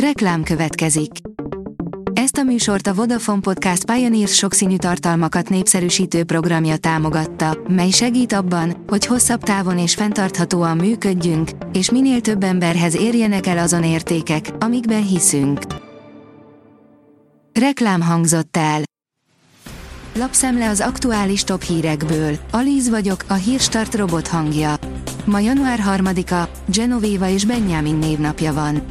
Reklám következik. Ezt a műsort a Vodafone Podcast Pioneers sokszínű tartalmakat népszerűsítő programja támogatta, mely segít abban, hogy hosszabb távon és fenntarthatóan működjünk, és minél több emberhez érjenek el azon értékek, amikben hiszünk. Reklám hangzott el. Lapszemle az aktuális top hírekből. Alíz vagyok, a Hírstart robot hangja. Ma január 3-a, Genovéva és Benjamin névnapja van.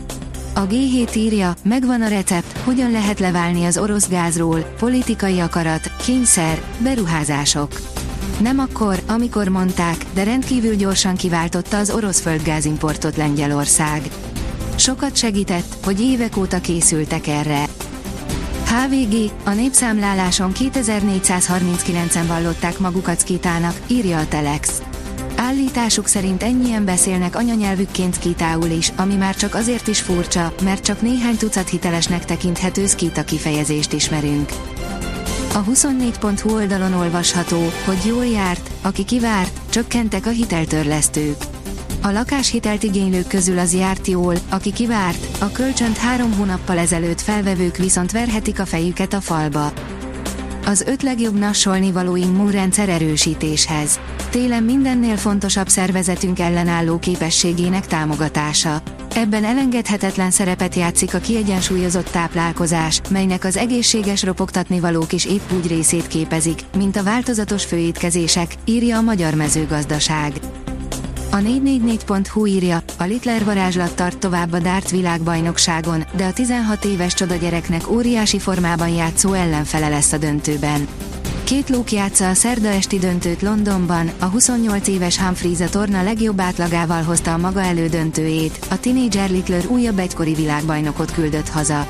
A G7 írja, megvan a recept, hogyan lehet leválni az orosz gázról, politikai akarat, kényszer, beruházások. Nem akkor, amikor mondták, de rendkívül gyorsan kiváltotta az orosz földgázimportot Lengyelország. Sokat segített, hogy évek óta készültek erre. HVG, a népszámláláson 2439-en vallották magukat szkítának, írja a Telex. Állításuk szerint ennyien beszélnek anyanyelvükként szkítául is, ami már csak azért is furcsa, mert csak néhány tucat hitelesnek tekinthető szkíta kifejezést ismerünk. A 24.hu oldalon olvasható, hogy jól járt, aki kivárt, csökkentek a hiteltörlesztők. A lakáshitelt igénylők közül az járt jól, aki kivárt, a kölcsönt 3 hónappal ezelőtt felvevők viszont verhetik a fejüket a falba. Az 5 legjobb nassolnivaló immunrendszer erősítéshez. Télen mindennél fontosabb szervezetünk ellenálló képességének támogatása. Ebben elengedhetetlen szerepet játszik a kiegyensúlyozott táplálkozás, melynek az egészséges ropogtatnivalók is épp úgy részét képezik, mint a változatos főétkezések, írja a Magyar Mezőgazdaság. A 444.hu írja, a Littler varázslat tart tovább a DART világbajnokságon, de a 16 éves csodagyereknek óriási formában játszó ellenfele lesz a döntőben. 2 lók játsza a szerda esti döntőt Londonban, a 28 éves Humphreys a torna legjobb átlagával hozta a maga elődöntőjét, a tinédzser Littler újabb egykori világbajnokot küldött haza.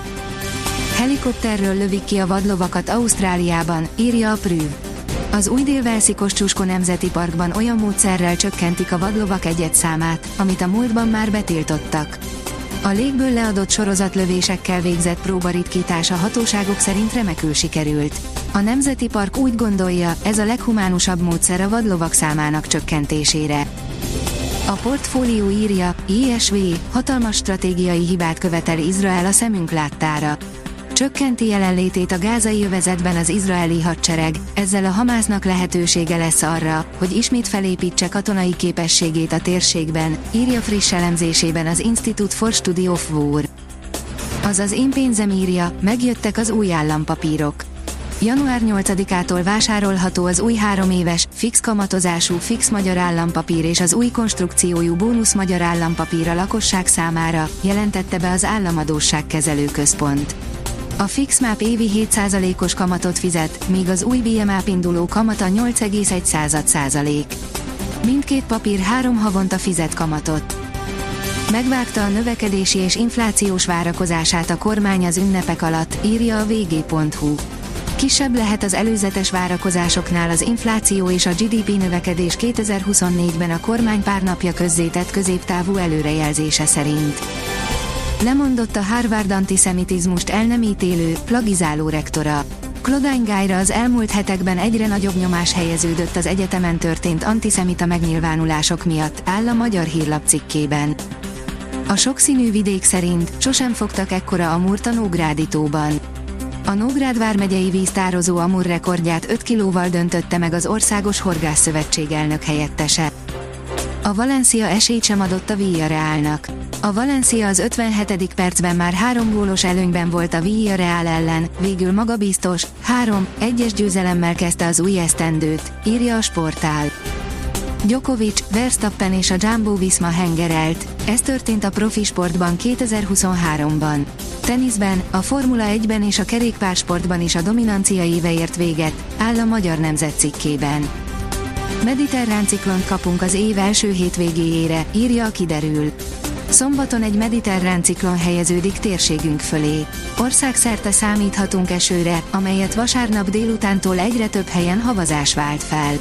Helikopterről lövik ki a vadlovakat Ausztráliában, írja a Prüv. Az új dél-walesi Kosciuszko nemzeti parkban olyan módszerrel csökkentik a vadlovak egyedszámát, amit a múltban már betiltottak. A légből leadott sorozatlövésekkel végzett próbaritkítás a hatóságok szerint remekül sikerült. A nemzeti park úgy gondolja, ez a leghumánusabb módszer a vadlovak számának csökkentésére. A Portfólió írja, ISV, hatalmas stratégiai hibát követel Izrael a szemünk láttára. Csökkenti jelenlétét a gázai övezetben az izraeli hadsereg, ezzel a Hamásznak lehetősége lesz arra, hogy ismét felépítse katonai képességét a térségben, írja friss elemzésében az Institute for Study of War. Azaz én pénzem írja, megjöttek az új állampapírok. Január 8-ától vásárolható az új 3 éves, fix kamatozású fix magyar állampapír és az új konstrukciójú bónusz magyar állampapír a lakosság számára, jelentette be az Államadósságkezelő Központ. A FixMap évi 7%-os kamatot fizet, míg az új BMAP induló kamata 8,1%. Mindkét papír 3 havonta fizet kamatot. Megvágta a növekedési és inflációs várakozását a kormány az ünnepek alatt, írja a vg.hu. Kisebb lehet az előzetes várakozásoknál az infláció és a GDP növekedés 2024-ben a kormány pár napja közzétett középtávú előrejelzése szerint. Lemondott a Harvard antiszemitizmust el nem ítélő, plagizáló rektora. Claudine Guyra az elmúlt hetekben egyre nagyobb nyomás helyeződött az egyetemen történt antiszemita megnyilvánulások miatt, áll a Magyar Hírlap cikkében. A sokszínű vidék szerint sosem fogtak ekkora amurt a Nógráditóban. A Nógrád vármegyei víztározó amur rekordját 5 kilóval döntötte meg az Országos Horgászszövetség elnök helyettese. A Valencia esélyt sem adott a Villarrealnak. A Valencia az 57. percben már 3 gólos előnyben volt a Villarreal ellen, végül magabiztos, 3-1-es győzelemmel kezdte az új esztendőt, írja a sportál. Djokovic, Verstappen és a Jumbo-Visma hengerelt, ez történt a profi sportban 2023-ban. Teniszben, a Formula 1-ben és a kerékpársportban is a dominancia éve ért véget, áll a Magyar Nemzet cikkében. Mediterrán ciklont kapunk az év első hétvégéjére, írja a Kiderül. Szombaton egy mediterrán ciklon helyeződik térségünk fölé. Országszerte számíthatunk esőre, amelyet vasárnap délutántól egyre több helyen havazás vált fel.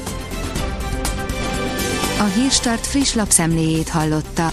A Hírstart friss lapszemléjét hallotta.